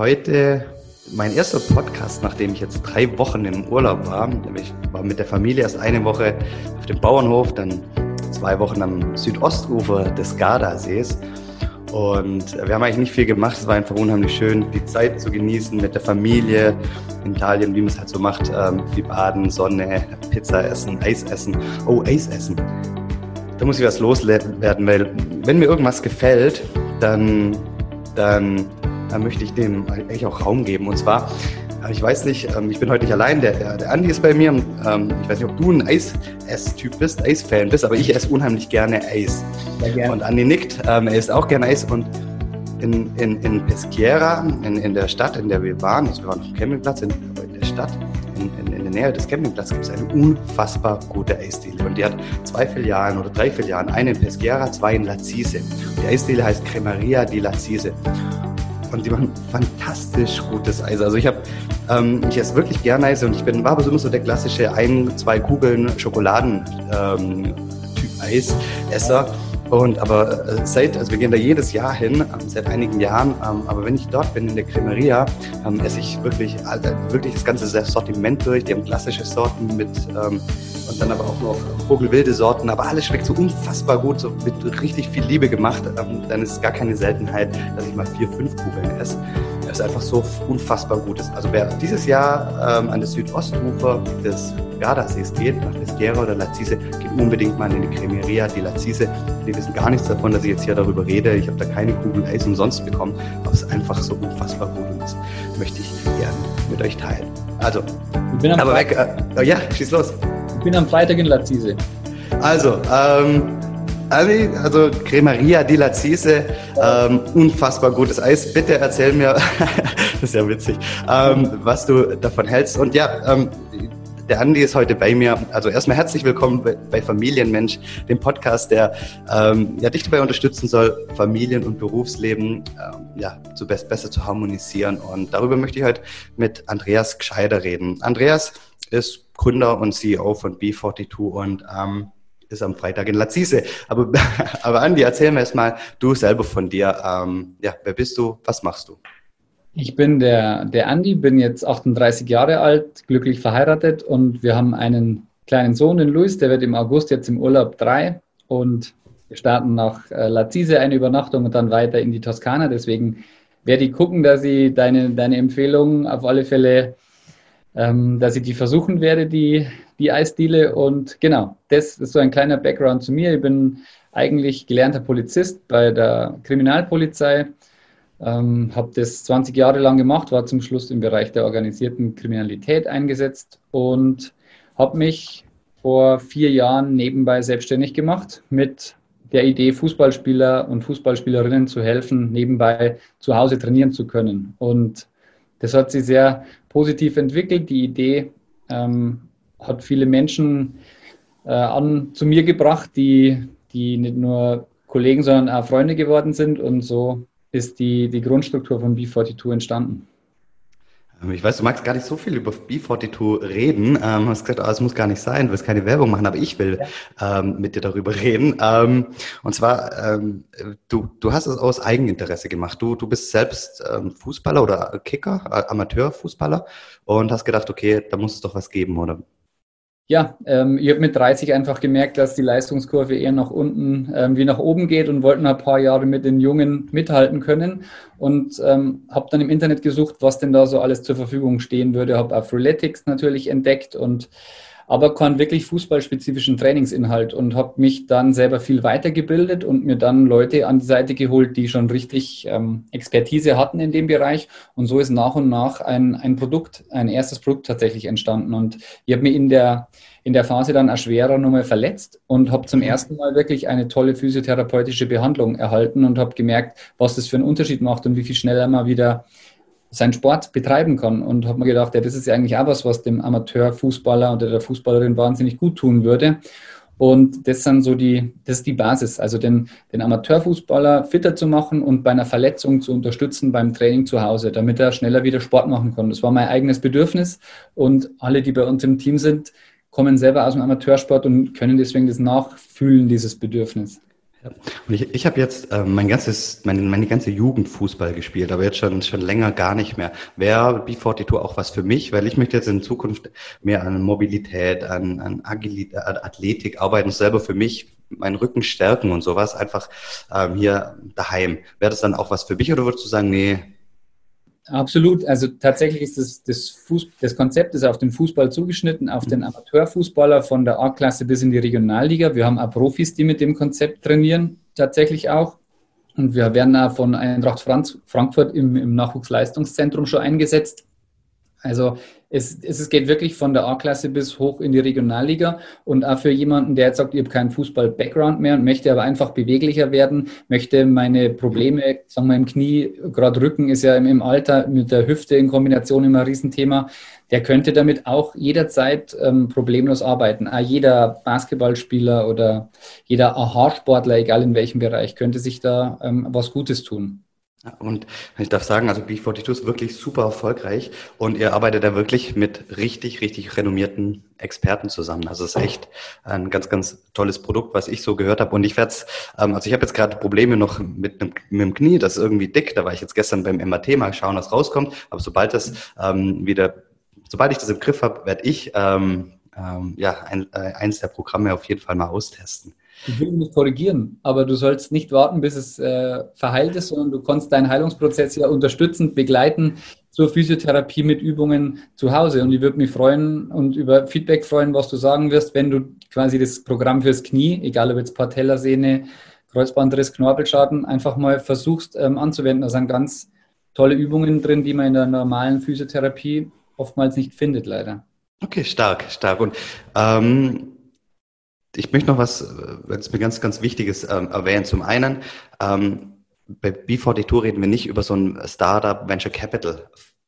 heute mein erster Podcast, nachdem ich jetzt 3 Wochen im Urlaub war. Ich war mit der Familie erst eine Woche auf dem Bauernhof, dann 2 Wochen am Südostufer des Gardasees. Und wir haben eigentlich nicht viel gemacht, es war einfach unheimlich schön, die Zeit zu genießen mit der Familie in Italien, wie man es halt so macht, wie baden, Sonne, Pizza essen, Eis essen. Oh, Eis essen. Da muss ich was loswerden, weil wenn mir irgendwas gefällt, dann möchte ich dem eigentlich auch Raum geben. Und zwar, ich weiß nicht, ich bin heute nicht allein, der Andi ist bei mir. Ich weiß nicht, ob du ein Eis-Typ bist, Eis-Fan bist, aber ich esse unheimlich gerne Eis. Sehr gerne. Und Andi nickt, er isst auch gerne Eis. Und in Peschiera, in der Stadt, in der wir waren, also wir waren auf dem Campingplatz, aber in der Stadt, in der Nähe des Campingplatzes gibt es eine unfassbar gute Eisdiele. Und die hat 2 Filialen oder 3 Filialen, eine in Peschiera, 2 in Lazise. Die Eisdiele heißt Cremeria di Lazise. Und die machen fantastisch gutes Eis. Also ich esse wirklich gerne Eis und war aber immer so der klassische 1-2 Kugeln Schokoladen-Typ Eisesser. Aber wir gehen da jedes Jahr hin, seit einigen Jahren. Aber wenn ich dort bin in der Cremeria, esse ich wirklich das ganze Sortiment durch. Die haben klassische Sorten mit und dann aber auch noch vogelwilde Sorten. Aber alles schmeckt so unfassbar gut, so mit richtig viel Liebe gemacht. Dann ist es gar keine Seltenheit, dass ich mal 4-5 Kugeln esse. Das ist einfach so unfassbar gut. Also wer dieses Jahr an das Südostufer des Gardasees geht, nach Peschiera oder Lazise, geht unbedingt mal in die Cremeria di Lazise. Die wissen gar nichts davon, dass ich jetzt hier darüber rede. Ich habe da keine Kugel Eis umsonst bekommen, aber es ist einfach so unfassbar gut und das möchte ich gerne mit euch teilen. Also, schieß los. Ich bin am Freitag in Lazise. Also, Cremeria di Lazise, unfassbar gutes Eis. Bitte erzähl mir, das ist ja witzig, was du davon hältst. Und ja, der Andi ist heute bei mir. Also erstmal herzlich willkommen bei Familienmensch, dem Podcast, der dich dabei unterstützen soll, Familien- und Berufsleben besser zu harmonisieren. Und darüber möchte ich heute mit Andreas Gscheider reden. Andreas ist Gründer und CEO von B42 und ist am Freitag in Lazise. Aber Andi, erzähl mir erstmal du selber von dir. Wer bist du? Was machst du? Ich bin der Andi, bin jetzt 38 Jahre alt, glücklich verheiratet und wir haben einen kleinen Sohn, den Luis, der wird im August jetzt im Urlaub 3 und wir starten nach Lazise eine Übernachtung und dann weiter in die Toskana. Deswegen werde ich gucken, dass ich deine Empfehlungen auf alle Fälle, dass ich die versuchen werde, die Eisdiele. Und genau, das ist so ein kleiner Background zu mir. Ich bin eigentlich gelernter Polizist bei der Kriminalpolizei, habe das 20 Jahre lang gemacht, war zum Schluss im Bereich der organisierten Kriminalität eingesetzt und habe mich vor 4 Jahren nebenbei selbstständig gemacht mit der Idee, Fußballspieler und Fußballspielerinnen zu helfen, nebenbei zu Hause trainieren zu können. Und das hat sich sehr positiv entwickelt. Die Idee hat viele Menschen zu mir gebracht, die nicht nur Kollegen, sondern auch Freunde geworden sind. Und so ist die Grundstruktur von B42 entstanden. Ich weiß, du magst gar nicht so viel über B42 reden. Du hast gesagt, es muss gar nicht sein, du willst keine Werbung machen, aber ich will mit dir darüber reden. Und zwar, du hast es aus Eigeninteresse gemacht. Du bist selbst Fußballer oder Kicker, Amateurfußballer und hast gedacht, okay, da muss es doch was geben, oder? Ja, ich habe mit 30 einfach gemerkt, dass die Leistungskurve eher nach unten wie nach oben geht und wollten ein paar Jahre mit den Jungen mithalten können und habe dann im Internet gesucht, was denn da so alles zur Verfügung stehen würde. Habe auch Freeletics natürlich entdeckt, aber keinen wirklich fußballspezifischen Trainingsinhalt und habe mich dann selber viel weitergebildet und mir dann Leute an die Seite geholt, die schon richtig Expertise hatten in dem Bereich. Und so ist nach und nach ein erstes Produkt tatsächlich entstanden. Und ich habe mich in der Phase dann auch schwerer nochmal verletzt und habe zum ersten Mal wirklich eine tolle physiotherapeutische Behandlung erhalten und habe gemerkt, was das für einen Unterschied macht und wie viel schneller man wieder seinen Sport betreiben kann und habe mir gedacht, das ist ja eigentlich auch was dem Amateurfußballer oder der Fußballerin wahnsinnig gut tun würde. Und das ist die Basis, also den Amateurfußballer fitter zu machen und bei einer Verletzung zu unterstützen beim Training zu Hause, damit er schneller wieder Sport machen kann. Das war mein eigenes Bedürfnis und alle, die bei uns im Team sind, kommen selber aus dem Amateursport und können deswegen das nachfühlen, dieses Bedürfnis. Und ich habe jetzt meine ganze Jugend Fußball gespielt, aber jetzt schon länger gar nicht mehr. Wäre B42 auch was für mich? Weil ich möchte jetzt in Zukunft mehr an Mobilität, an Agilität, an Athletik arbeiten und selber für mich meinen Rücken stärken und sowas, einfach hier daheim. Wäre das dann auch was für mich oder würdest du sagen, nee? Absolut. Also tatsächlich ist das Konzept ist auf den Fußball zugeschnitten, auf den Amateurfußballer von der A-Klasse bis in die Regionalliga. Wir haben auch Profis, die mit dem Konzept trainieren, tatsächlich auch. Und wir werden auch von Eintracht Frankfurt im Nachwuchsleistungszentrum schon eingesetzt. Also es geht wirklich von der A-Klasse bis hoch in die Regionalliga. Und auch für jemanden, der jetzt sagt, ich habe keinen Fußball-Background mehr und möchte aber einfach beweglicher werden, möchte meine Probleme, sagen wir im Knie, gerade Rücken ist ja im Alter mit der Hüfte in Kombination immer ein Riesenthema, der könnte damit auch jederzeit problemlos arbeiten. Auch jeder Basketballspieler oder jeder Aha-Sportler, egal in welchem Bereich, könnte sich da was Gutes tun. Und ich darf sagen, also B42 ist wirklich super erfolgreich und ihr arbeitet da wirklich mit richtig, richtig renommierten Experten zusammen. Also es ist echt ein ganz, ganz tolles Produkt, was ich so gehört habe. Und ich werde es, also ich habe jetzt gerade Probleme noch mit dem Knie, das ist irgendwie dick. Da war ich jetzt gestern beim MRT, mal schauen, was rauskommt. Aber sobald ich das im Griff habe, werde ich eins der Programme auf jeden Fall mal austesten. Ich will mich korrigieren, aber du sollst nicht warten, bis es verheilt ist, sondern du kannst deinen Heilungsprozess ja unterstützend begleiten zur Physiotherapie mit Übungen zu Hause. Und ich würde mich freuen und über Feedback freuen, was du sagen wirst, wenn du quasi das Programm fürs Knie, egal ob jetzt Patellasehne, Kreuzbandriss, Knorpelschaden, einfach mal versuchst anzuwenden. Da sind ganz tolle Übungen drin, die man in der normalen Physiotherapie oftmals nicht findet, leider. Okay, stark, stark. Und ich möchte noch was, jetzt mir ganz, ganz Wichtiges erwähnen. Zum einen, bei B42 reden wir nicht über so ein Startup Venture Capital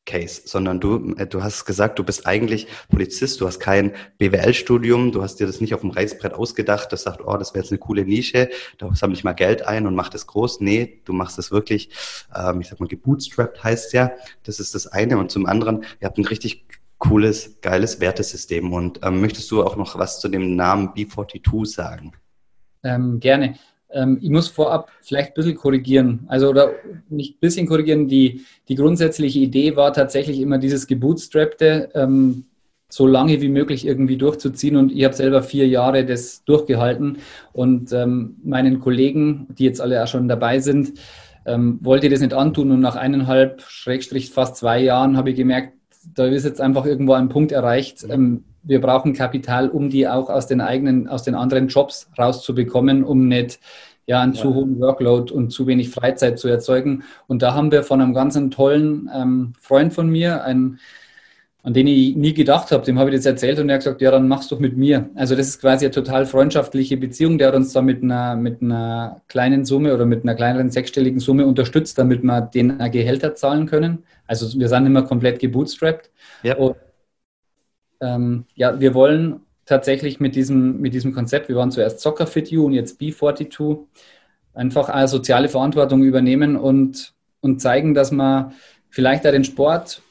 Case, sondern du hast gesagt, du bist eigentlich Polizist, du hast kein BWL-Studium, du hast dir das nicht auf dem Reißbrett ausgedacht, das sagt, oh, das wäre jetzt eine coole Nische, da sammle ich mal Geld ein und mach das groß. Nee, du machst das wirklich, ich sag mal, gebootstrapped heißt ja, das ist das eine. Und zum anderen, ihr habt ein richtig cooles, geiles Wertesystem. Und möchtest du auch noch was zu dem Namen B42 sagen? Gerne. Ich muss vorab vielleicht ein bisschen korrigieren. Also, oder nicht ein bisschen korrigieren. Die grundsätzliche Idee war tatsächlich immer dieses Gebootstrappte, so lange wie möglich irgendwie durchzuziehen. Und ich habe selber 4 Jahre das durchgehalten. Und meinen Kollegen, die jetzt alle auch schon dabei sind, wollte ich das nicht antun. Und nach 1,5, fast 2 Jahren habe ich gemerkt, da ist jetzt einfach irgendwo ein Punkt erreicht. Wir brauchen Kapital, um die auch aus den anderen Jobs rauszubekommen, um nicht einen zu hohen Workload und zu wenig Freizeit zu erzeugen. Und da haben wir von einem ganz tollen Freund von mir, an den ich nie gedacht habe, dem habe ich das erzählt und er hat gesagt, ja, dann mach's doch mit mir. Also das ist quasi eine total freundschaftliche Beziehung. Der hat uns da mit einer kleinen Summe oder mit einer kleineren 6-stelligen Summe unterstützt, damit wir den Gehälter zahlen können. Also wir sind immer komplett gebootstrapped. Ja. Und, wir wollen tatsächlich mit diesem Konzept, wir waren zuerst Soccer Fit You und jetzt B42, einfach eine soziale Verantwortung übernehmen und zeigen, dass man vielleicht auch den Sport,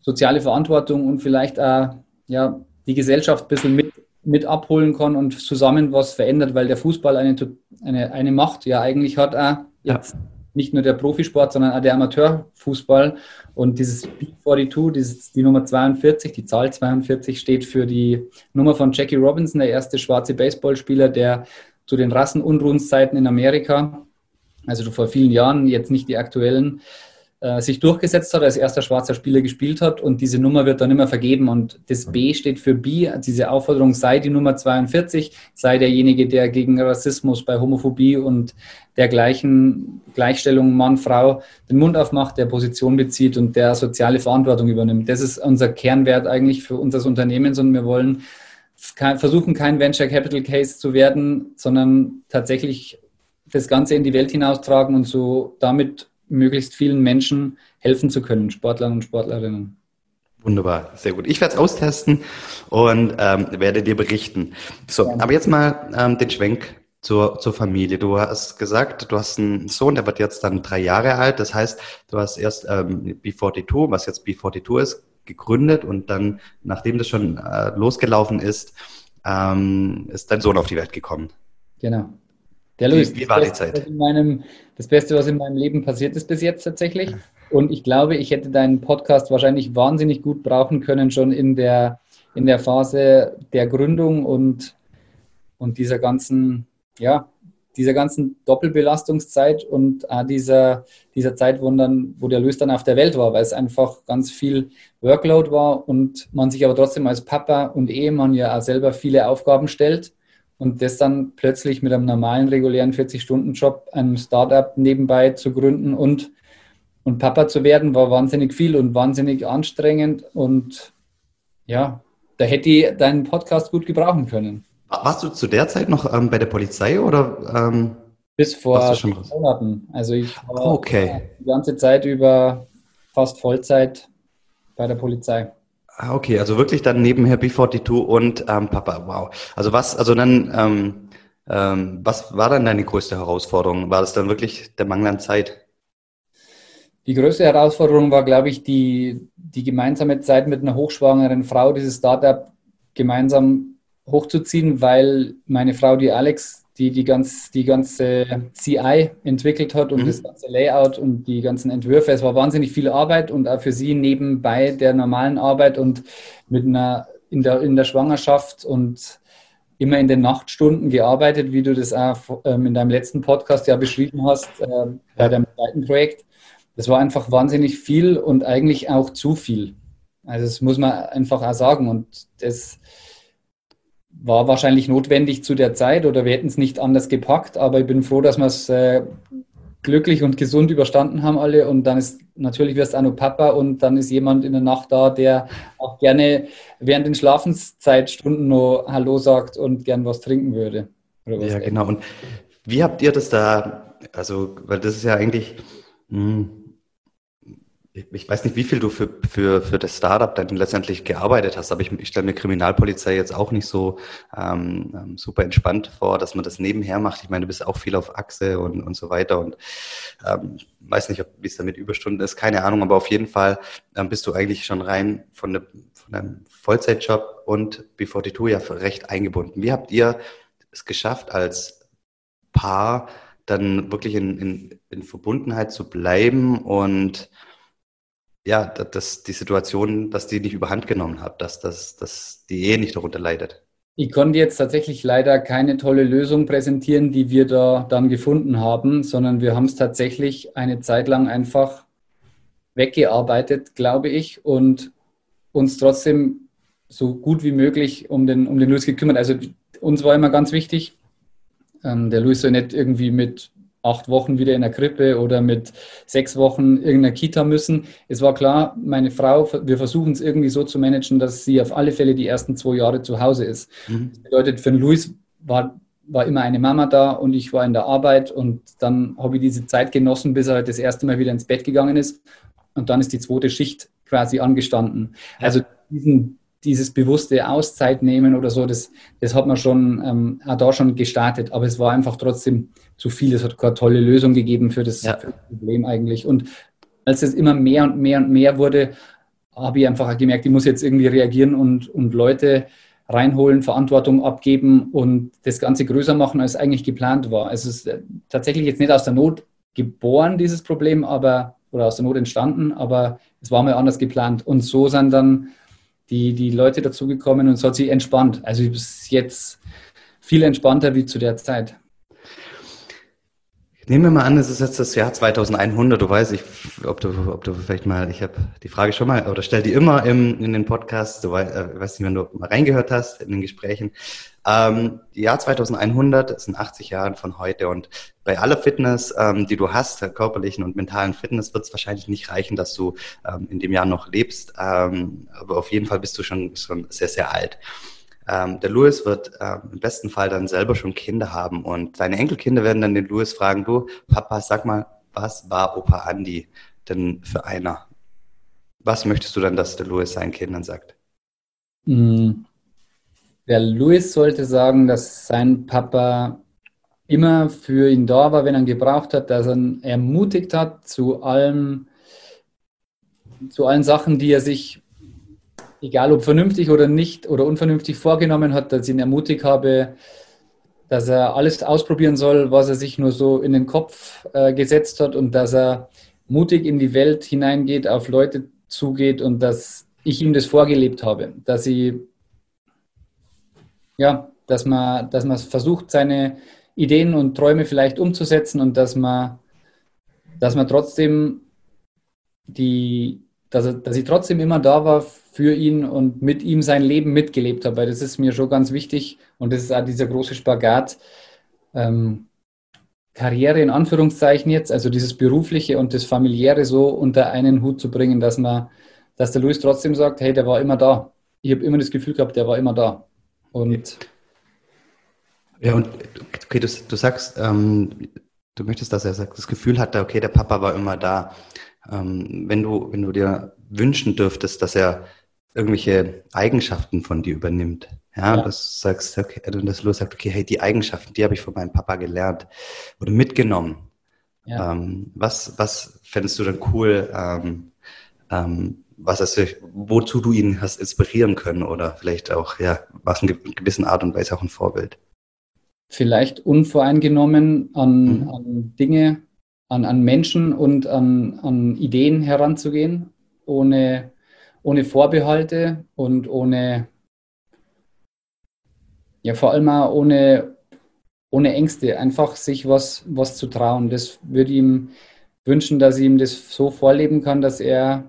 soziale Verantwortung und vielleicht auch die Gesellschaft ein bisschen mit abholen kann und zusammen was verändert, weil der Fußball eine Macht eigentlich hat auch jetzt nicht nur der Profisport, sondern auch der Amateurfußball. Und dieses B42, die Nummer 42, die Zahl 42 steht für die Nummer von Jackie Robinson, der erste schwarze Baseballspieler, der zu den Rassenunruhenszeiten in Amerika, also vor vielen Jahren, jetzt nicht die aktuellen, sich durchgesetzt hat, als erster schwarzer Spieler gespielt hat und diese Nummer wird dann immer vergeben und das B steht für Bi, diese Aufforderung sei die Nummer 42, sei derjenige, der gegen Rassismus bei Homophobie und dergleichen Gleichstellung Mann-Frau den Mund aufmacht, der Position bezieht und der soziale Verantwortung übernimmt. Das ist unser Kernwert eigentlich für uns als Unternehmen und wir wollen versuchen, kein Venture Capital Case zu werden, sondern tatsächlich das Ganze in die Welt hinaustragen und so damit möglichst vielen Menschen helfen zu können, Sportlern und Sportlerinnen. Wunderbar, sehr gut. Ich werde es austesten und werde dir berichten. So, ja. Aber jetzt mal den Schwenk zur Familie. Du hast gesagt, du hast einen Sohn, der wird jetzt dann 3 Jahre alt. Das heißt, du hast erst B42, was jetzt B42 ist, gegründet und dann, nachdem das schon losgelaufen ist, ist dein Sohn auf die Welt gekommen. Genau. Der Louis, wie war die Zeit? Das Beste, was in meinem Leben passiert ist bis jetzt tatsächlich. Und ich glaube, ich hätte deinen Podcast wahrscheinlich wahnsinnig gut brauchen können, schon in der Phase der Gründung und dieser ganzen Doppelbelastungszeit und dieser Zeit, wo der Louis dann auf der Welt war, weil es einfach ganz viel Workload war und man sich aber trotzdem als Papa und Ehemann ja auch selber viele Aufgaben stellt und das dann plötzlich mit einem normalen, regulären 40-Stunden-Job, einem Startup nebenbei zu gründen und Papa zu werden, war wahnsinnig viel und wahnsinnig anstrengend und ja, da hätte ich deinen Podcast gut gebrauchen können. Warst du zu der Zeit noch bei der Polizei oder? Bis vor 6 Monaten. Also ich war die ganze Zeit über fast Vollzeit bei der Polizei. Okay, also wirklich dann nebenher B42 und Papa. Wow. Also was war dann deine größte Herausforderung? War das dann wirklich der Mangel an Zeit? Die größte Herausforderung war, glaube ich, die gemeinsame Zeit mit einer hochschwangeren Frau, dieses Startup gemeinsam hochzuziehen, weil meine Frau, die Alex, die ganze CI entwickelt hat und das ganze Layout und die ganzen Entwürfe. Es war wahnsinnig viel Arbeit und auch für sie nebenbei der normalen Arbeit und mit einer in der Schwangerschaft und immer in den Nachtstunden gearbeitet, wie du das auch in deinem letzten Podcast ja beschrieben hast, bei deinem zweiten Projekt. Das war einfach wahnsinnig viel und eigentlich auch zu viel. Also das muss man einfach auch sagen und das war wahrscheinlich notwendig zu der Zeit oder wir hätten es nicht anders gepackt, aber ich bin froh, dass wir es glücklich und gesund überstanden haben alle und dann ist, natürlich wirst du auch noch Papa und dann ist jemand in der Nacht da, der auch gerne während den Schlafenszeitstunden noch Hallo sagt und gern was trinken würde. Oder was genau. Und wie habt ihr das da, also, weil das ist ja eigentlich... Ich weiß nicht, wie viel du für das Startup dann letztendlich gearbeitet hast, aber ich stelle mir Kriminalpolizei jetzt auch nicht so super entspannt vor, dass man das nebenher macht. Ich meine, du bist auch viel auf Achse und so weiter und weiß nicht, wie es da mit Überstunden ist, keine Ahnung, aber auf jeden Fall bist du eigentlich schon rein von deinem Vollzeitjob und B42 ja recht eingebunden. Wie habt ihr es geschafft, als Paar dann wirklich in Verbundenheit zu bleiben und ja, dass die Situation, dass die nicht überhand genommen hat, dass die Ehe nicht darunter leidet? Ich konnte jetzt tatsächlich leider keine tolle Lösung präsentieren, die wir da dann gefunden haben, sondern wir haben es tatsächlich eine Zeit lang einfach weggearbeitet, glaube ich, und uns trotzdem so gut wie möglich um den Louis gekümmert. Also uns war immer ganz wichtig, der Louis soll nicht irgendwie mit 8 Wochen wieder in der Krippe oder mit 6 Wochen irgendeiner Kita müssen. Es war klar, meine Frau, wir versuchen es irgendwie so zu managen, dass sie auf alle Fälle die ersten 2 Jahre zu Hause ist. Mhm. Das bedeutet, für den Louis war immer eine Mama da und ich war in der Arbeit und dann habe ich diese Zeit genossen, bis er halt das erste Mal wieder ins Bett gegangen ist und dann ist die 2. Schicht quasi angestanden. Also dieses bewusste Auszeit nehmen oder so, das hat man schon auch da schon gestartet, aber es war einfach trotzdem zu viel. Es hat keine tolle Lösung gegeben für das Problem eigentlich. Und als es immer mehr und mehr und mehr wurde, habe ich einfach auch gemerkt, ich muss jetzt irgendwie reagieren und Leute reinholen, Verantwortung abgeben und das Ganze größer machen, als eigentlich geplant war. Also es ist tatsächlich jetzt nicht aus der Not geboren, dieses Problem, oder aus der Not entstanden, aber es war mal anders geplant. Und so sind dann die Leute dazugekommen und es hat sich entspannt. Also ich bin jetzt viel entspannter wie zu der Zeit. Nehmen wir mal an, es ist jetzt das Jahr 2100. Du weißt, ob du vielleicht mal, ich habe die Frage schon mal, oder stell die immer in den Podcast, du weißt nicht, wenn du mal reingehört hast in den Gesprächen. Jahr 2100 ist in 80 Jahren von heute und bei aller Fitness, die du hast, der körperlichen und mentalen Fitness, wird es wahrscheinlich nicht reichen, dass du in dem Jahr noch lebst, aber auf jeden Fall bist du schon sehr, sehr alt. Der Louis wird im besten Fall dann selber schon Kinder haben und deine Enkelkinder werden dann den Louis fragen, du, Papa, sag mal, was war Opa Andi denn für einer? Was möchtest du dann, dass der Louis seinen Kindern sagt? Der Louis sollte sagen, dass sein Papa immer für ihn da war, wenn er ihn gebraucht hat, dass er ihn ermutigt hat zu allen Sachen, die er sich, egal ob vernünftig oder nicht oder unvernünftig vorgenommen hat, dass ich ihn ermutigt habe, dass er alles ausprobieren soll, was er sich nur so in den Kopf gesetzt hat, und dass er mutig in die Welt hineingeht, auf Leute zugeht, und dass ich ihm das vorgelebt habe, dass ich, ja, dass man versucht, seine Ideen und Träume vielleicht umzusetzen, und dass man trotzdem dass ich trotzdem immer da war für ihn und mit ihm sein Leben mitgelebt habe, weil das ist mir schon ganz wichtig, und das ist auch dieser große Spagat, Karriere in Anführungszeichen jetzt, also dieses Berufliche und das Familiäre so unter einen Hut zu bringen, dass der Luis trotzdem sagt, hey, der war immer da. Ich habe immer das Gefühl gehabt, der war immer da. Und ja, und okay, du sagst, du möchtest, dass er das Gefühl hat, okay, der Papa war immer da. Wenn du dir wünschen dürftest, dass er irgendwelche Eigenschaften von dir übernimmt, ja. Dass Luis sagt, okay, hey, die Eigenschaften, die habe ich von meinem Papa gelernt oder mitgenommen. Ja. Was fändest du dann cool, wozu du ihn hast inspirieren können, oder vielleicht auch, ja, was in gewissen Art und Weise auch ein Vorbild? Vielleicht unvoreingenommen an Dinge, an Menschen und an Ideen heranzugehen, ohne Vorbehalte und ohne, ja, vor allem auch ohne Ängste, einfach sich was zu trauen. Das würde ich ihm wünschen, dass ich ihm das so vorleben kann, dass er,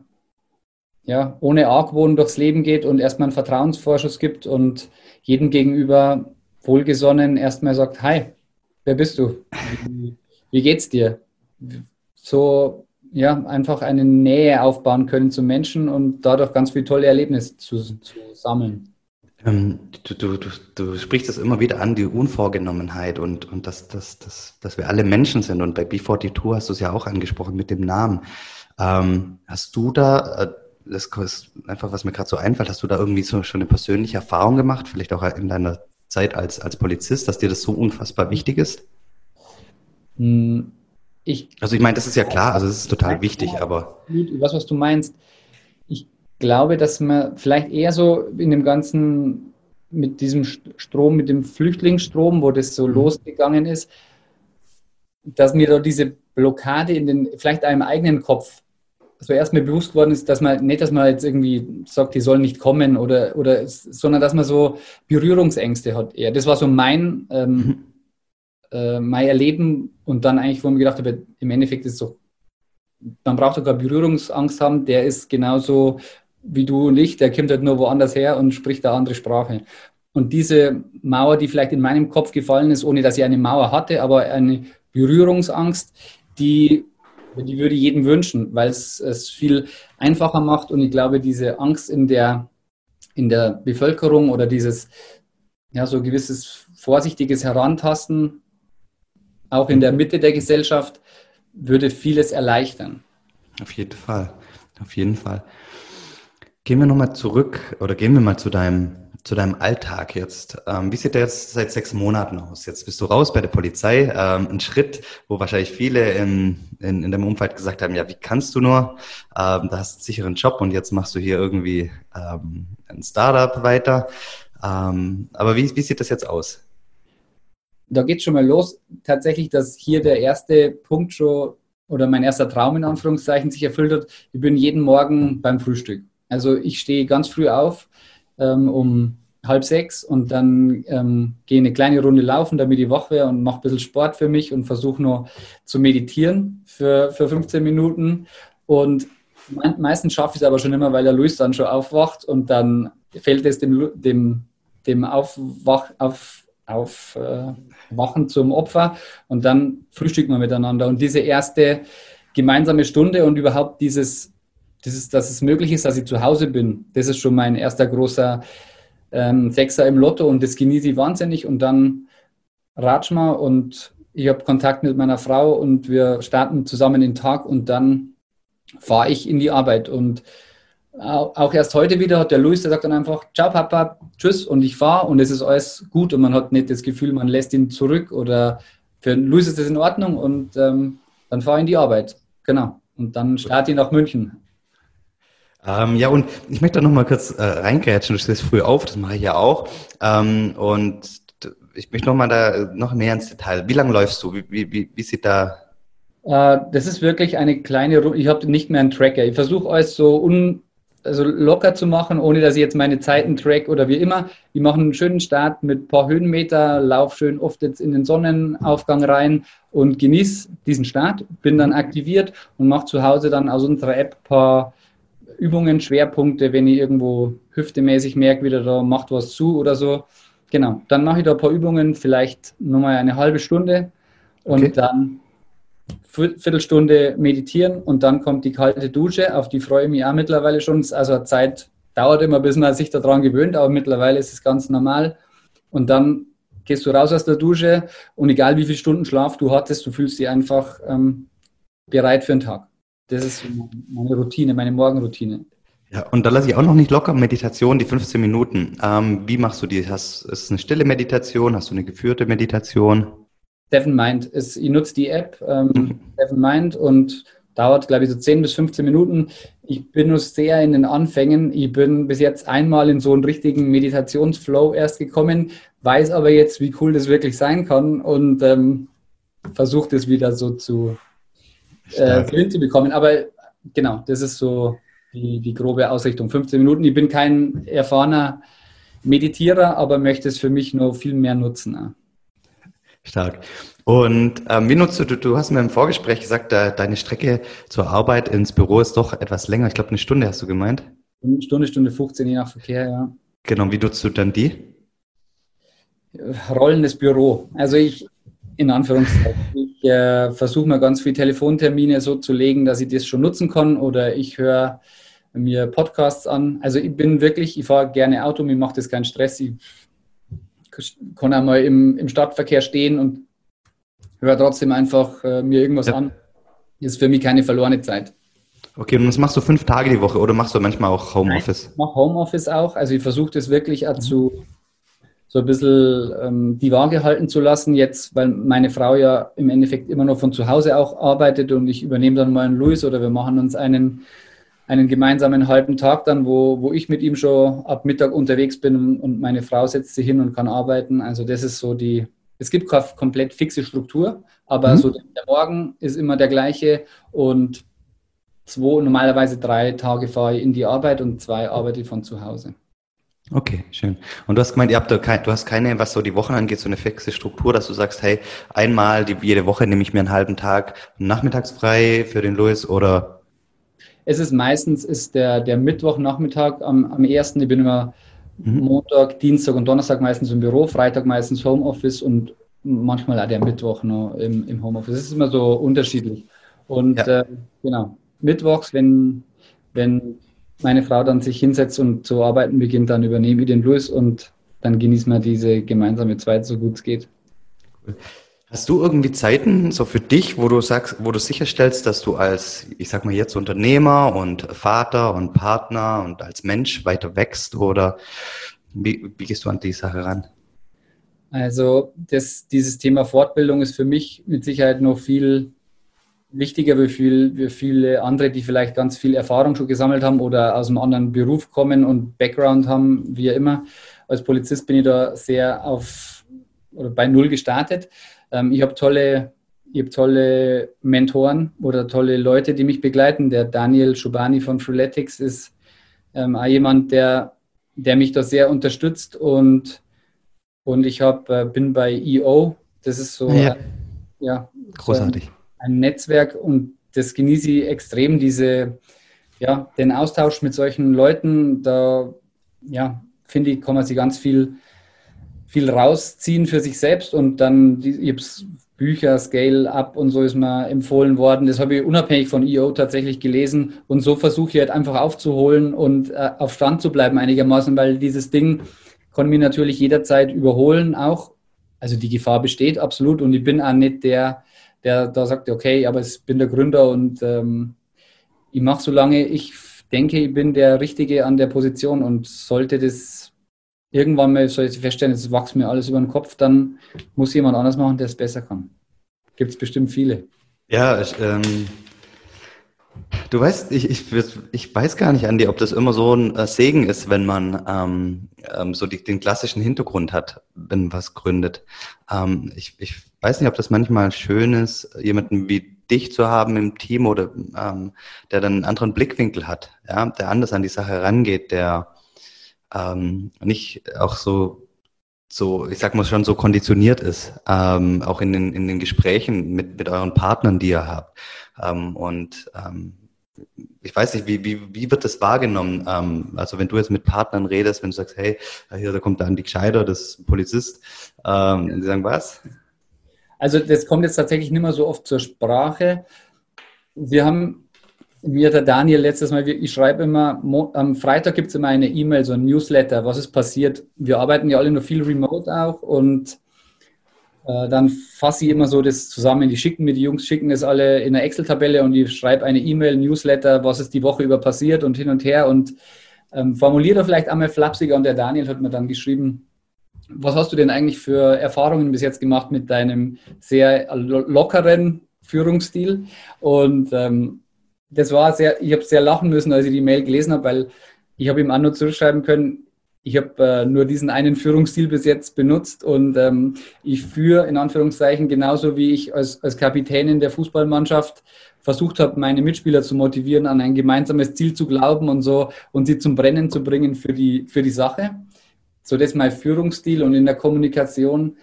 ja, ohne Argwohn durchs Leben geht und erstmal einen Vertrauensvorschuss gibt und jedem gegenüber wohlgesonnen erstmal sagt, hi, wer bist du? Wie geht's dir? So, ja, einfach eine Nähe aufbauen können zu Menschen und dadurch ganz viele tolle Erlebnisse zu sammeln. Du sprichst das immer wieder an, die Unvorgenommenheit und dass wir alle Menschen sind. Und bei B42 hast du es ja auch angesprochen mit dem Namen. Hast du da, das ist einfach, was mir gerade so einfällt, hast du da irgendwie so schon eine persönliche Erfahrung gemacht, vielleicht auch in deiner Zeit als Polizist, dass dir das so unfassbar wichtig ist? Ich meine, das ist ja klar, also es ist total wichtig, aber... Was du meinst, ich glaube, dass man vielleicht eher so in dem Ganzen mit diesem Strom, mit dem Flüchtlingsstrom, wo das so losgegangen ist, dass mir da diese Blockade vielleicht einem eigenen Kopf so erstmal bewusst geworden ist, dass man nicht, dass man jetzt irgendwie sagt, die sollen nicht kommen oder sondern dass man so Berührungsängste hat eher. Das war so mein Erleben, und dann eigentlich, wo ich mir gedacht habe, im Endeffekt ist es so, man braucht sogar Berührungsangst haben, der ist genauso wie du und ich, der kommt halt nur woanders her und spricht eine andere Sprache. Und diese Mauer, die vielleicht in meinem Kopf gefallen ist, ohne dass ich eine Mauer hatte, aber eine Berührungsangst, die würde ich jedem wünschen, weil es viel einfacher macht, und ich glaube, diese Angst in der Bevölkerung oder dieses, ja, so gewisses vorsichtiges Herantasten, auch in der Mitte der Gesellschaft, würde vieles erleichtern. Auf jeden Fall. Gehen wir mal zu deinem Alltag jetzt. Wie sieht der jetzt seit 6 Monaten aus? Jetzt bist du raus bei der Polizei. Ein Schritt, wo wahrscheinlich viele in deinem Umfeld gesagt haben, ja, wie kannst du nur? Da hast du einen sicheren Job und jetzt machst du hier irgendwie ein Startup weiter. Aber wie sieht das jetzt aus? Da geht es schon mal los, tatsächlich, dass hier der erste Punkt schon, oder mein erster Traum in Anführungszeichen, sich erfüllt hat. Ich bin jeden Morgen beim Frühstück. Also ich stehe ganz früh auf, um 5:30, und dann gehe eine kleine Runde laufen, damit ich wach wäre, und mache ein bisschen Sport für mich und versuche noch zu meditieren für 15 Minuten. Und meistens schaffe ich es aber schon immer, weil der Luis dann schon aufwacht, und dann fällt es dem Aufwachen zum Opfer, und dann frühstücken wir miteinander. Und diese erste gemeinsame Stunde und überhaupt dass es möglich ist, dass ich zu Hause bin, das ist schon mein erster großer Sechser im Lotto, und das genieße ich wahnsinnig. Und dann ratschen wir, und ich habe Kontakt mit meiner Frau, und wir starten zusammen den Tag, und dann fahre ich in die Arbeit. Und auch erst heute wieder hat der Luis, der sagt dann einfach, ciao Papa, tschüss, und ich fahre, und es ist alles gut, und man hat nicht das Gefühl, man lässt ihn zurück, oder für Luis ist das in Ordnung, und dann fahre ich in die Arbeit, genau, und dann starte ich nach München. Ja, und ich möchte da nochmal kurz reingrätschen, du stehst früh auf, das mache ich ja auch, und ich möchte nochmal da noch näher ins Detail. Wie lange läufst du? Wie sieht da... Das ist wirklich eine kleine Runde. Ich habe nicht mehr einen Tracker. Ich versuche alles so locker zu machen, ohne dass ich jetzt meine Zeiten track oder wie immer. Ich mache einen schönen Start mit ein paar Höhenmeter, laufe schön oft jetzt in den Sonnenaufgang rein und genieße diesen Start. Bin dann aktiviert und mache zu Hause dann aus unserer App ein paar Übungen, Schwerpunkte, wenn ich irgendwo hüftemäßig merke, wieder da macht was zu oder so. Genau, dann mache ich da ein paar Übungen, vielleicht nochmal eine halbe Stunde und dann Viertelstunde meditieren und dann kommt die kalte Dusche, auf die freue ich mich auch mittlerweile schon. Also Zeit dauert immer, bis man sich daran gewöhnt, aber mittlerweile ist es ganz normal. Und dann gehst du raus aus der Dusche und egal wie viele Stunden Schlaf du hattest, du fühlst dich einfach bereit für den Tag. Das ist meine Routine, meine Morgenroutine. Ja, und da lasse ich auch noch nicht locker. Meditation, die 15 Minuten. Wie machst du die? Ist es eine stille Meditation? Hast du eine geführte Meditation? 7Mind. Ich nutze die App 7Mind und dauert, glaube ich, so 10 bis 15 Minuten. Ich bin nur sehr in den Anfängen. Ich bin bis jetzt einmal in so einen richtigen Meditationsflow erst gekommen, weiß aber jetzt, wie cool das wirklich sein kann und versuche das wieder so zu bekommen. Aber genau, das ist so die grobe Ausrichtung. 15 Minuten. Ich bin kein erfahrener Meditierer, aber möchte es für mich nur viel mehr nutzen. Auch. Stark. Und wie nutzt du hast mir im Vorgespräch gesagt, deine Strecke zur Arbeit ins Büro ist doch etwas länger. Ich glaube, eine Stunde hast du gemeint. Stunde 15, je nach Verkehr, ja. Genau, wie nutzt du dann die? Rollendes Büro. Also ich, in Anführungszeichen, ich versuche mir ganz viele Telefontermine so zu legen, dass ich das schon nutzen kann oder ich höre mir Podcasts an. Also ich fahre gerne Auto, mir macht das keinen Stress, ich kann einmal im Stadtverkehr stehen und höre trotzdem einfach mir irgendwas an. Ist für mich keine verlorene Zeit. Okay, und das machst du 5 Tage die Woche oder machst du manchmal auch Homeoffice? Nein, ich mache Homeoffice auch. Also ich versuche das wirklich auch so ein bisschen die Waage halten zu lassen jetzt, weil meine Frau ja im Endeffekt immer noch von zu Hause auch arbeitet und ich übernehme dann mal einen Luis oder wir machen uns einen gemeinsamen halben Tag dann, wo ich mit ihm schon ab Mittag unterwegs bin und meine Frau setzt sich hin und kann arbeiten. Also das ist so es gibt keine komplett fixe Struktur, aber so der Morgen ist immer der gleiche und normalerweise 3 Tage fahre ich in die Arbeit und 2 arbeite ich von zu Hause. Okay, schön. Und du hast gemeint, du hast keine, was so die Wochen angeht, so eine fixe Struktur, dass du sagst, hey, jede Woche nehme ich mir einen halben Tag nachmittags frei für den Luis oder... Es ist meistens der Mittwochnachmittag am ersten. Ich bin immer Montag, Dienstag und Donnerstag meistens im Büro, Freitag meistens Homeoffice und manchmal auch der Mittwoch noch im Homeoffice. Es ist immer so unterschiedlich. Und genau, mittwochs, wenn meine Frau dann sich hinsetzt und zu arbeiten beginnt, dann übernehme ich den Luis und dann genießen wir diese gemeinsame Zeit, so gut es geht. Cool. Hast du irgendwie Zeiten so für dich, wo du sicherstellst, dass du als, ich sag mal jetzt Unternehmer und Vater und Partner und als Mensch weiter wächst oder wie gehst du an die Sache ran? Also dieses Thema Fortbildung ist für mich mit Sicherheit noch viel wichtiger wie viele andere, die vielleicht ganz viel Erfahrung schon gesammelt haben oder aus einem anderen Beruf kommen und Background haben, wie immer. Als Polizist bin ich da sehr bei Null gestartet. Ich habe tolle Mentoren oder tolle Leute, die mich begleiten. Der Daniel Schubani von Freeletics ist auch jemand, der mich da sehr unterstützt. Und ich bin bei EO. Das ist so, großartig. Ein Netzwerk und das genieße ich extrem, den Austausch mit solchen Leuten. Da finde ich, kann man sich ganz viel rausziehen für sich selbst und dann Bücher, Scale-Up und so ist mir empfohlen worden. Das habe ich unabhängig von EO tatsächlich gelesen und so versuche ich halt einfach aufzuholen und auf Stand zu bleiben einigermaßen, weil dieses Ding kann mich natürlich jederzeit überholen auch. Also die Gefahr besteht absolut und ich bin auch nicht der da sagt, okay, aber ich bin der Gründer und ich mache so lange, ich denke, ich bin der Richtige an der Position und sollte das irgendwann mal soll ich feststellen, jetzt wächst mir alles über den Kopf, dann muss jemand anders machen, der es besser kann. Gibt es bestimmt viele. Ja, Du weißt, ich weiß gar nicht, Andi, ob das immer so ein Segen ist, wenn man so den klassischen Hintergrund hat, wenn was gründet. Ich weiß nicht, ob das manchmal schön ist, jemanden wie dich zu haben im Team oder der dann einen anderen Blickwinkel hat, ja, der anders an die Sache rangeht, der nicht auch so, ich sag mal schon, so konditioniert ist, auch in den Gesprächen mit euren Partnern, die ihr habt. Ich weiß nicht, wie wird das wahrgenommen? Also wenn du jetzt mit Partnern redest, wenn du sagst, hey, hier, da kommt der Andi Gscheider, das ist ein Polizist, die sagen, was? Also das kommt jetzt tatsächlich nicht mehr so oft zur Sprache. Der Daniel letztes Mal, ich schreibe immer, am Freitag gibt es immer eine E-Mail, so ein Newsletter, was ist passiert. Wir arbeiten ja alle noch viel remote auch und dann fasse ich immer so das zusammen. Die Jungs schicken das alle in einer Excel-Tabelle und ich schreibe eine E-Mail, Newsletter, was ist die Woche über passiert und hin und her und formuliere da vielleicht einmal flapsiger. Und der Daniel hat mir dann geschrieben, was hast du denn eigentlich für Erfahrungen bis jetzt gemacht mit deinem sehr lockeren Führungsstil? Und ich habe sehr lachen müssen, als ich die Mail gelesen habe, weil ich habe ihm auch nur zurückschreiben können, ich habe nur diesen einen Führungsstil bis jetzt benutzt und ich führe in Anführungszeichen genauso, wie ich als Kapitänin der Fußballmannschaft versucht habe, meine Mitspieler zu motivieren, an ein gemeinsames Ziel zu glauben und so und sie zum Brennen zu bringen für die Sache. So, das ist mein Führungsstil und in der Kommunikation.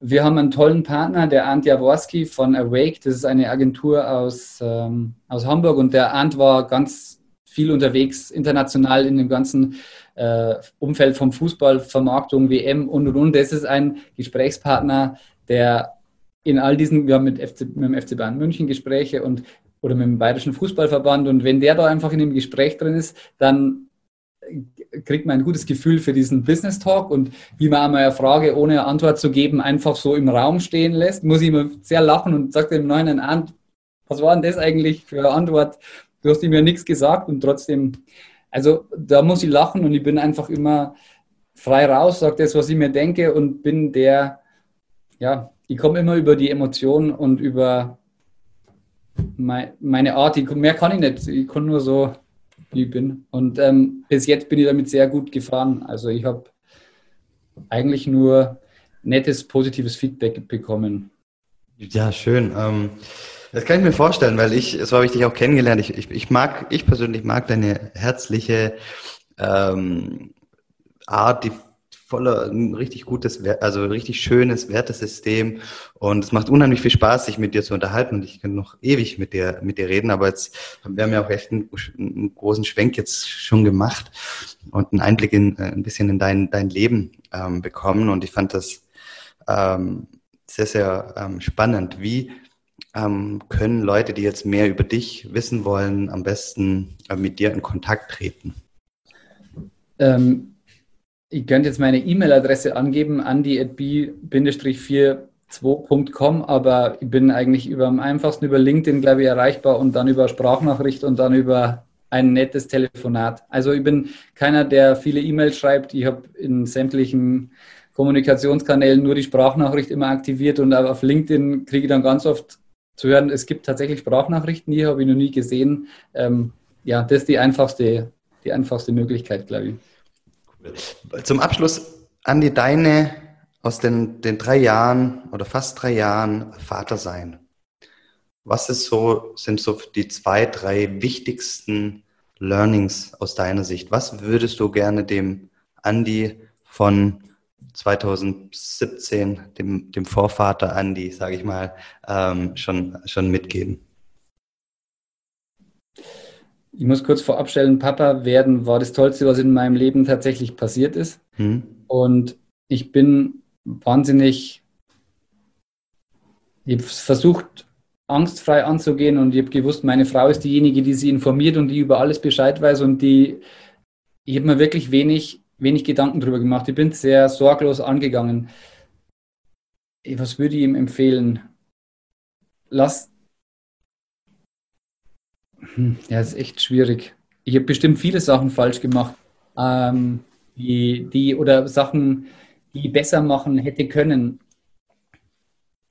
Wir haben einen tollen Partner, der Arndt Jaworski von Awake. Das ist eine Agentur aus Hamburg. Und der Arndt war ganz viel unterwegs, international in dem ganzen Umfeld vom Fußball, Vermarktung, WM und. Das ist ein Gesprächspartner, der in all diesen, wir haben mit dem FC Bayern München Gespräche oder mit dem Bayerischen Fußballverband. Und wenn der da einfach in dem Gespräch drin ist, dann kriegt man ein gutes Gefühl für diesen Business Talk und wie man einmal eine Frage ohne Antwort zu geben einfach so im Raum stehen lässt, muss ich immer sehr lachen und sagt dem Neuen an, was war denn das eigentlich für eine Antwort? Du hast ihm ja nichts gesagt und trotzdem, also da muss ich lachen und ich bin einfach immer frei raus, sage das, was ich mir denke und bin ich komme immer über die Emotionen und über meine Art, mehr kann ich nicht, ich kann nur so wie ich bin. Und bis jetzt bin ich damit sehr gut gefahren. Also ich habe eigentlich nur nettes, positives Feedback bekommen. Ja, schön. Das kann ich mir vorstellen, weil so habe ich dich auch kennengelernt. Ich persönlich mag deine herzliche Art, die ein richtig gutes, also richtig schönes Wertesystem und es macht unheimlich viel Spaß, sich mit dir zu unterhalten und ich kann noch ewig mit dir reden, aber jetzt, wir haben ja auch echt einen großen Schwenk jetzt schon gemacht und einen Einblick ein bisschen in dein Leben bekommen und ich fand das sehr, sehr spannend. Wie können Leute, die jetzt mehr über dich wissen wollen, am besten mit dir in Kontakt treten? Ich könnte jetzt meine E-Mail-Adresse angeben, andi@b-42.com, aber ich bin eigentlich am einfachsten über LinkedIn, glaube ich, erreichbar und dann über Sprachnachricht und dann über ein nettes Telefonat. Also ich bin keiner, der viele E-Mails schreibt. Ich habe in sämtlichen Kommunikationskanälen nur die Sprachnachricht immer aktiviert und auf LinkedIn kriege ich dann ganz oft zu hören, es gibt tatsächlich Sprachnachrichten, die habe ich noch nie gesehen. Das ist die einfachste Möglichkeit, glaube ich. Zum Abschluss, Andi, deine aus den 3 Jahren oder fast 3 Jahren Vater sein. Was sind so die 2, 3 wichtigsten Learnings aus deiner Sicht? Was würdest du gerne dem Andi von 2017, dem Vorvater Andi, sage ich mal, schon mitgeben? Ich muss kurz vorab stellen, Papa werden war das Tollste, was in meinem Leben tatsächlich passiert ist. Mhm. Und ich bin wahnsinnig, ich habe versucht, angstfrei anzugehen und ich habe gewusst, meine Frau ist diejenige, die sie informiert und die über alles Bescheid weiß und ich habe mir wirklich wenig Gedanken drüber gemacht. Ich bin sehr sorglos angegangen. Was würde ich ihm empfehlen? Ja, ist echt schwierig. Ich habe bestimmt viele Sachen falsch gemacht, oder Sachen, die ich besser machen hätte können.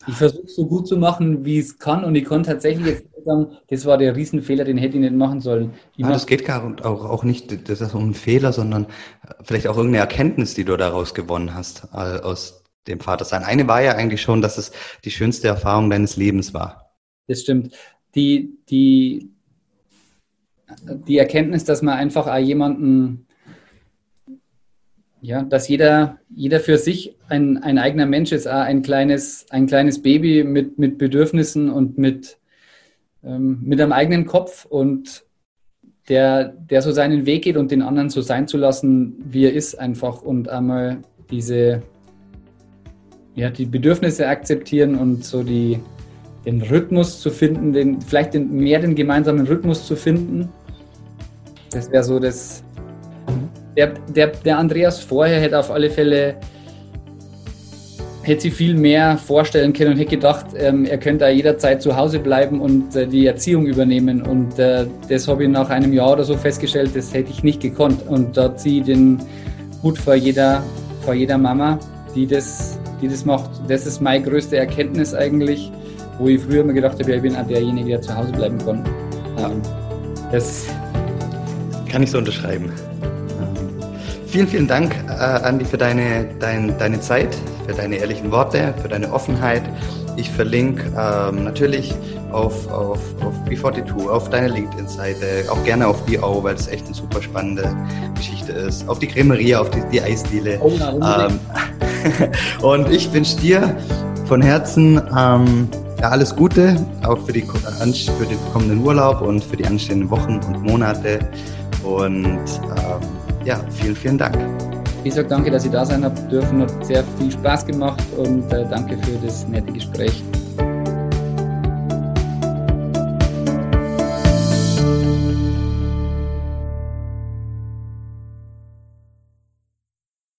Ich versuche es so gut zu machen, wie es kann, und ich konnte tatsächlich jetzt sagen, das war der Riesenfehler, den hätte ich nicht machen sollen. Das geht gar nicht, auch nicht, das ist auch ein Fehler, sondern vielleicht auch irgendeine Erkenntnis, die du daraus gewonnen hast, aus dem Vatersein. Eine war ja eigentlich schon, dass es die schönste Erfahrung deines Lebens war. Das stimmt. Die Erkenntnis, dass man einfach auch jemanden... Ja, dass jeder für sich ein eigener Mensch ist, ein kleines Baby mit Bedürfnissen und mit einem eigenen Kopf, und der so seinen Weg geht und den anderen so sein zu lassen, wie er ist einfach, und einmal die Bedürfnisse akzeptieren und so den Rhythmus zu finden, den gemeinsamen Rhythmus zu finden. Das wäre so das... Der Andreas vorher hätte auf alle Fälle sich viel mehr vorstellen können und hätte gedacht, er könnte auch jederzeit zu Hause bleiben und die Erziehung übernehmen. Und das habe ich nach einem Jahr oder so festgestellt, das hätte ich nicht gekonnt. Und da ziehe ich den Hut vor jeder Mama, die das macht. Das ist meine größte Erkenntnis eigentlich, wo ich früher immer gedacht habe, ich bin auch derjenige, der zu Hause bleiben kann. Ja. Das kann ich so unterschreiben. Vielen, vielen Dank, Andi, für deine Zeit, für deine ehrlichen Worte, für deine Offenheit. Ich verlinke natürlich auf B42, auf deine LinkedIn-Seite, auch gerne auf EO, weil es echt eine super spannende Geschichte ist, auf die Cremeria, auf die Eisdiele. Oh, und ich wünsche dir von Herzen alles Gute, auch für den kommenden Urlaub und für die anstehenden Wochen und Monate. Und vielen, vielen Dank. Ich sage danke, dass ich da sein habe dürfen. Hat sehr viel Spaß gemacht, und danke für das nette Gespräch.